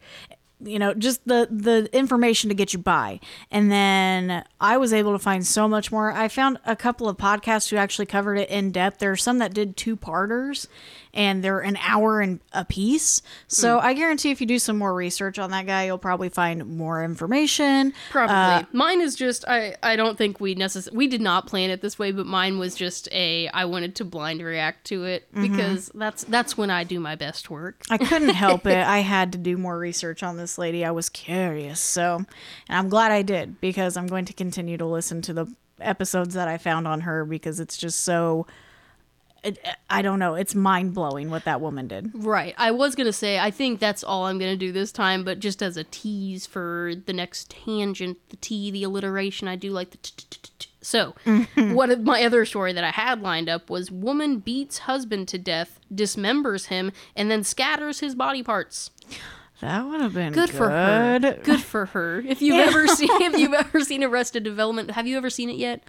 you know, just the information to get you by. And then I was able to find so much more. I found a couple of podcasts who actually covered it in depth. There are some that did two-parters, and they're an hour and a piece. So I guarantee if you do some more research on that guy, you'll probably find more information. Probably. Mine is just, I don't think we did not plan it this way, but mine was just I wanted to blind react to it because that's when I do my best work. I couldn't help it. I had to do more research on this lady. I was curious, so, and I'm glad I did, because I'm going to continue to listen to the episodes that I found on her, because it's just so, I don't know, it's mind-blowing what that woman did. Right. I was gonna say, I think that's all I'm gonna do this time, but just as a tease for the next tangent, the alliteration, I do like the So, one of my other story that I had lined up was woman beats husband to death, dismembers him, and then scatters his body parts. That would have been good for her. Good for her. If you've ever seen Arrested Development, have you ever seen it yet?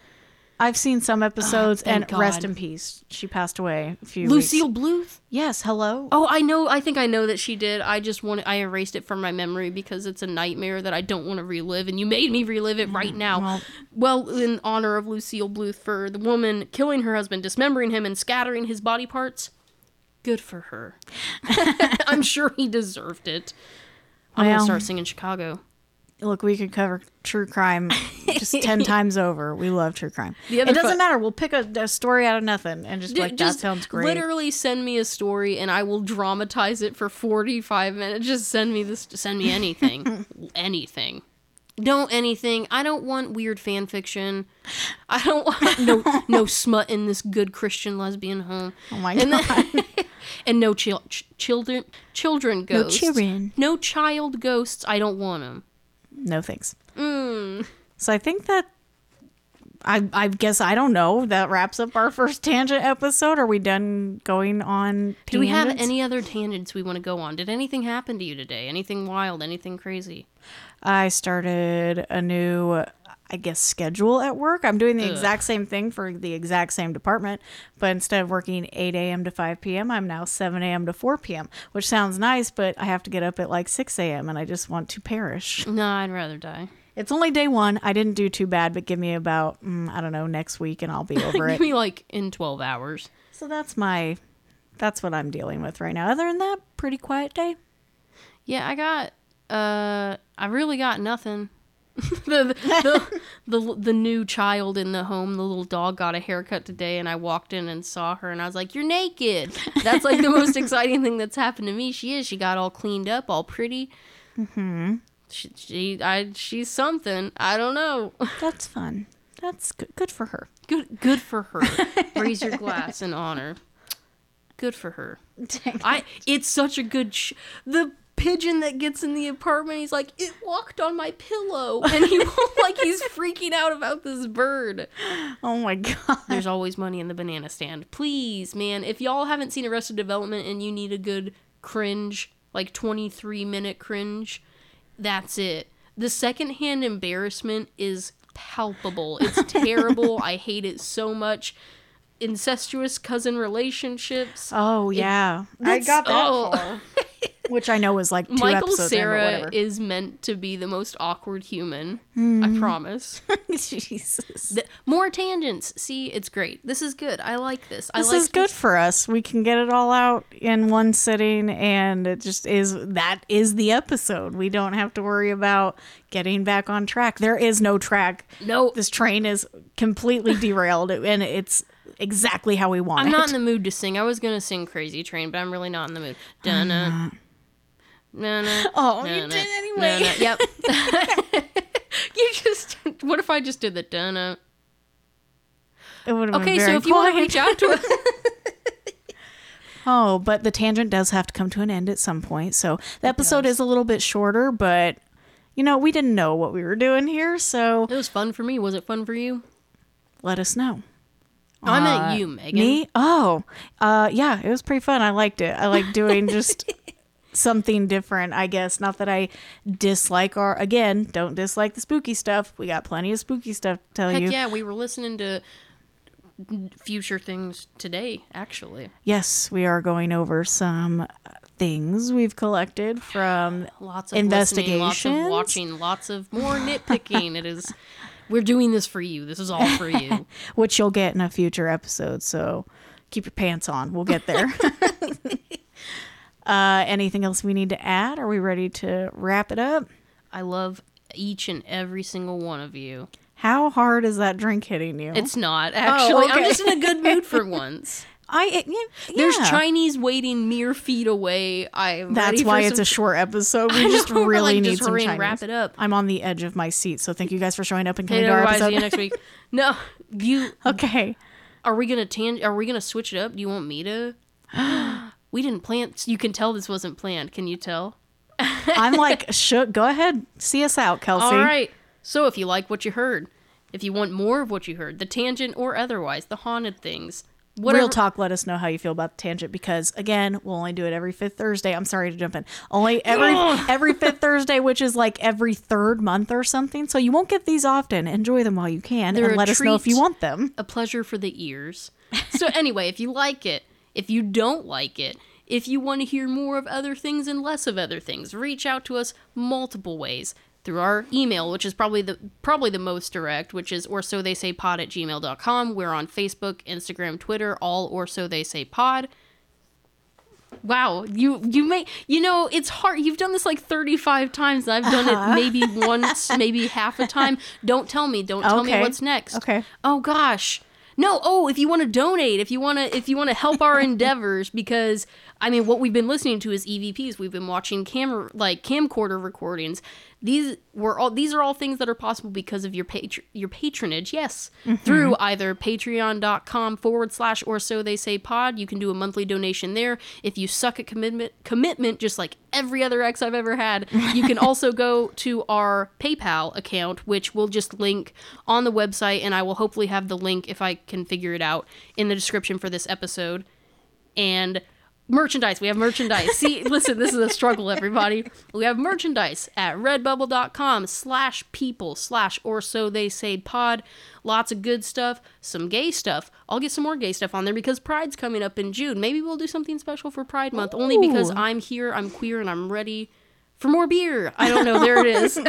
I've seen some episodes, and God. Rest in peace. She passed away a few weeks. Lucille Bluth? Yes, hello. Oh, I know. I think I know that she did. I erased it from my memory because it's a nightmare that I don't want to relive, and you made me relive it right now. Well, in honor of Lucille Bluth for the woman killing her husband, dismembering him, and scattering his body parts. Good for her. I'm sure he deserved it. I'm going to start singing Chicago. Look, we could cover true crime just 10 times over. We love true crime. It doesn't matter. We'll pick a story out of nothing and just be like, that sounds great. Literally send me a story and I will dramatize it for 45 minutes. Just send me anything. Anything. Don't anything. I don't want weird fan fiction. I don't want no smut in this good Christian lesbian home. Oh my God. And no children ghosts. No children. No child ghosts. I don't want them. No thanks. So I think that I guess I don't know. That wraps up our first tangent episode. Are we done going on tangents? Do we have any other tangents we want to go on? Did anything happen to you today? Anything wild? Anything crazy? I started a new, I guess, schedule at work. I'm doing the exact same thing for the exact same department, but instead of working 8 a.m. to 5 p.m., I'm now 7 a.m. to 4 p.m., which sounds nice, but I have to get up at like 6 a.m., and I just want to perish. No, I'd rather die. It's only day one. I didn't do too bad, but give me about, I don't know, next week, and I'll be over it. Give me like in 12 hours. So that's what I'm dealing with right now. Other than that, pretty quiet day. Yeah, I really got nothing. The new child in the home, the little dog, got a haircut today, and I walked in and saw her, and I was like, "You're naked." That's like the most exciting thing that's happened to me. She got all cleaned up, all pretty. She's something. I don't know. That's fun. That's good for her. Good for her. Raise your glass in honor. Good for her. It's such a good the pigeon that gets in the apartment, he's like, "It walked on my pillow," and he like he's freaking out about this bird. Oh my God. There's always money in the banana stand. Please, man, if y'all haven't seen Arrested Development and you need a good cringe, like 23-minute cringe, that's it. The secondhand embarrassment is palpable. It's terrible. I hate it so much. Incestuous cousin relationships. Oh yeah, I got that. Which I know was like 2 Michael episodes Cera in, but whatever. Is meant to be the most awkward human. Mm. I promise. Jesus. More tangents. See, it's great. This is good. I like this. This is good for us. We can get it all out in one sitting, and it just is. That is the episode. We don't have to worry about getting back on track. There is no track. No. This train is completely derailed, and it's exactly how we want it. I'm not in the mood to sing. I was going to sing Crazy Train, but I'm really not in the mood. Dun-na. Nah. Oh, nah, you did anyway. Nah. Yep. You just. What if I just did the dun-na? It would have been very so if you want to reach out to us. Oh, but the tangent does have to come to an end at some point. So the episode is a little bit shorter, but you know we didn't know what we were doing here, so it was fun for me. Was it fun for you? Let us know. I meant you, Megan. Me? Oh, yeah. It was pretty fun. I liked it. I like doing just. Something different, I guess. Not that I dislike don't dislike the spooky stuff. We got plenty of spooky stuff to tell you. Yeah, we were listening to future things today, actually. Yes, we are going over some things we've collected from lots of investigations, lots of watching, lots of more nitpicking. It is, we're doing this for you. This is all for you, which you'll get in a future episode. So keep your pants on. We'll get there. Anything else we need to add? Are we ready to wrap it up? I love each and every single one of you. How hard is that drink hitting you? It's not, actually. Oh, okay. I'm just in a good mood for once. There's Chinese waiting mere feet away. That's why it's a short episode. We just really need some Chinese. Wrap it up. I'm on the edge of my seat, so thank you guys for showing up and coming to our episode. See you next week. No, you. Okay. Are we gonna switch it up? Do you want me to? We didn't plan. You can tell this wasn't planned. Can you tell? I'm like, shook. Go ahead. See us out, Kelsey. All right. So if you like what you heard, if you want more of what you heard, the tangent or otherwise, the haunted things, whatever. Real talk, let us know how you feel about the tangent because, again, we'll only do it every fifth Thursday. I'm sorry to jump in. Only every fifth Thursday, which is like every third month or something. So you won't get these often. Enjoy them while you can. They're and let us know if you want them. A pleasure for the ears. So anyway, if you like it. If you don't like it, if you want to hear more of other things and less of other things, reach out to us multiple ways through our email, which is probably the most direct, which is orsotheysaypod@gmail.com. We're on Facebook, Instagram, Twitter, all orsotheysaypod. Wow, you know it's hard. You've done this like 35 times. And I've done it maybe once, maybe half a time. Don't tell me what's next. Okay. Oh gosh. No, if you want to donate, if you want to help our endeavors, because I mean what we've been listening to is EVPs. We've been watching camcorder recordings. These are all things that are possible because of your patronage. Yes, through either patreon.com/ or so they say pod. You can do a monthly donation there. If you suck at commitment, just like every other ex I've ever had, you can also go to our PayPal account, which we'll just link on the website, and I will hopefully have the link if I can figure it out in the description for this episode. And merchandise. We have merchandise. See, listen, this is a struggle, everybody. We have merchandise at redbubble.com/people/orsotheysaypod. Lots of good stuff. Some gay stuff. I'll get some more gay stuff on there because Pride's coming up in June. Maybe we'll do something special for Pride Month. Ooh. Only because I'm here, I'm queer, and I'm ready for more beer. I don't know. There it is.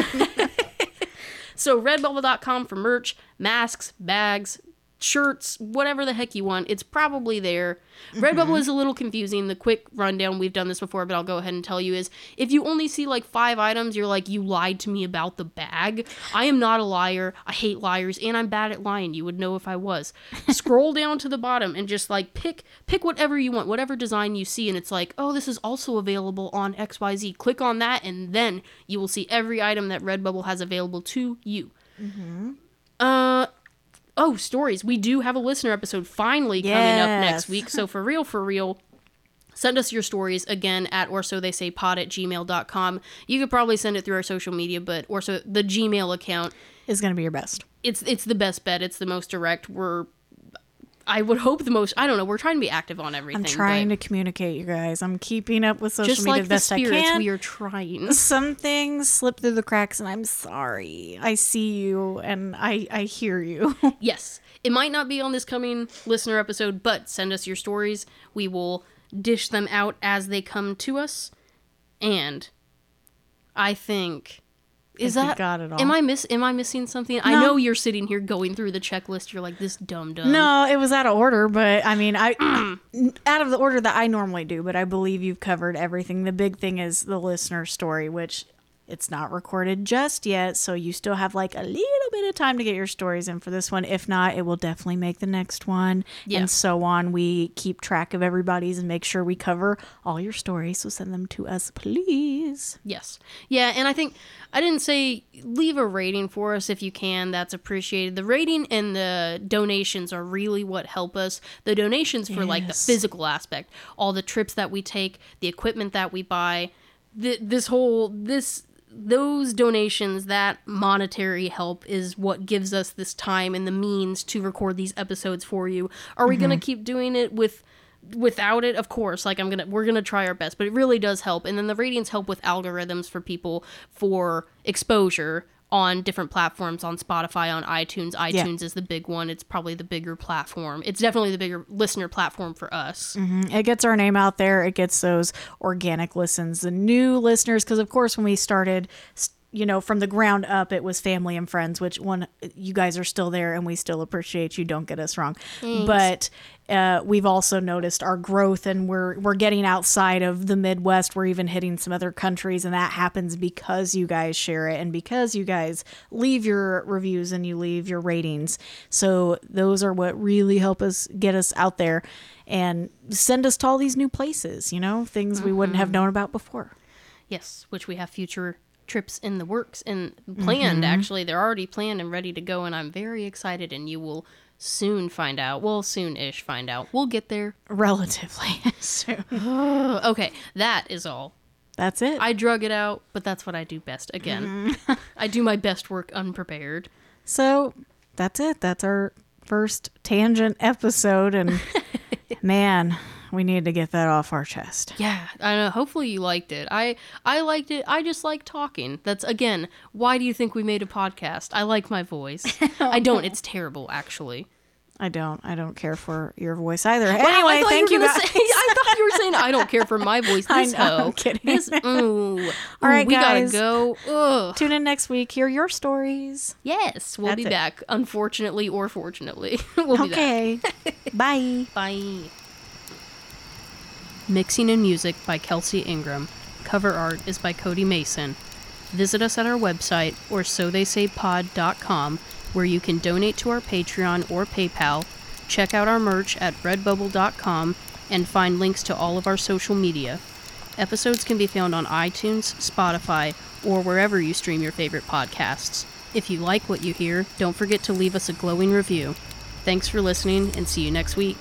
So redbubble.com for merch, masks, bags, shirts, whatever the heck you want. It's probably there. Redbubble is a little confusing. The quick rundown, we've done this before, but I'll go ahead and tell you, is if you only see like 5 items, you're like, you lied to me about the bag. I am not a liar. I hate liars, and I'm bad at lying. You would know if I was. Scroll down to the bottom and just like pick whatever you want, whatever design you see, and it's like, oh, this is also available on XYZ. Click on that, and then you will see every item that Redbubble has available to you. Oh, stories. We do have a listener episode finally coming up next week. So for real, send us your stories again at orsotheysaypod@gmail.com. You could probably send it through our social media, but orso the Gmail account is going to be your best. It's the best bet. It's the most direct. I would hope the most. I don't know. We're trying to be active on everything. I'm trying to communicate, you guys. I'm keeping up with social media the best I can. Just like the spirits, we are trying. Some things slip through the cracks, and I'm sorry. I see you, and I hear you. Yes. It might not be on this coming listener episode, but send us your stories. We will dish them out as they come to us. And I think am I missing something? No. I know you're sitting here going through the checklist. You're like, this dumb. No, it was out of order, but I mean, out of the order that I normally do, but I believe you've covered everything. The big thing is the listener story, which it's not recorded just yet, so you still have like a little bit of time to get your stories in for this one. If not, it will definitely make the next one, and so on. We keep track of everybody's and make sure we cover all your stories, so send them to us, please. Yes. Yeah, and I think I didn't say leave a rating for us if you can. That's appreciated. The rating and the donations are really what help us. The donations for like the physical aspect, all the trips that we take, the equipment that we buy, those donations, that monetary help is what gives us this time and the means to record these episodes for you. Are we going to keep doing it without it? Of course, like we're going to try our best, but it really does help. And then the ratings help with algorithms for people, for exposure on different platforms, on Spotify, on iTunes. iTunes is the big one. It's probably the bigger platform. It's definitely the bigger listener platform for us. Mm-hmm. It gets our name out there. It gets those organic listens, the new listeners. Because, of course, when we started, from the ground up, it was family and friends, which one, you guys are still there and we still appreciate you. Don't get us wrong. Thanks. But we've also noticed our growth, and we're getting outside of the Midwest. We're even hitting some other countries, and that happens because you guys share it and because you guys leave your reviews and you leave your ratings. So those are what really help us get us out there and send us to all these new places, things we wouldn't have known about before. Yes, which we have future trips in the works and planned. Actually, they're already planned and ready to go, and I'm very excited, and you will soon find out. Well, soon-ish find out. We'll get there relatively soon. Okay, that is all. That's it. I drug it out, but that's what I do best again. I do my best work unprepared. So that's it. That's our first tangent episode, and man, we need to get that off our chest. Yeah, I know. Hopefully you liked it. I liked it. I just like talking. That's, again, why do you think we made a podcast? I like my voice. I don't. It's terrible, actually. I don't care for your voice either. Wow, anyway, thank you guys. I thought you were saying I don't care for my voice. This I know, I'm kidding. All right, we guys. Gotta go. Ugh. Tune in next week. Hear your stories. Yes, we'll be back. Unfortunately or fortunately, we'll be back. Okay. Bye. Bye. Mixing and music by Kelsey Ingram. Cover art is by Cody Mason. Visit us at our website or sotheysaypod.com, where you can donate to our Patreon or PayPal, check out our merch at redbubble.com, and find links to all of our social media. Episodes can be found on iTunes, Spotify, or wherever you stream your favorite podcasts. If you like what you hear, don't forget to leave us a glowing review. Thanks for listening, and see you next week.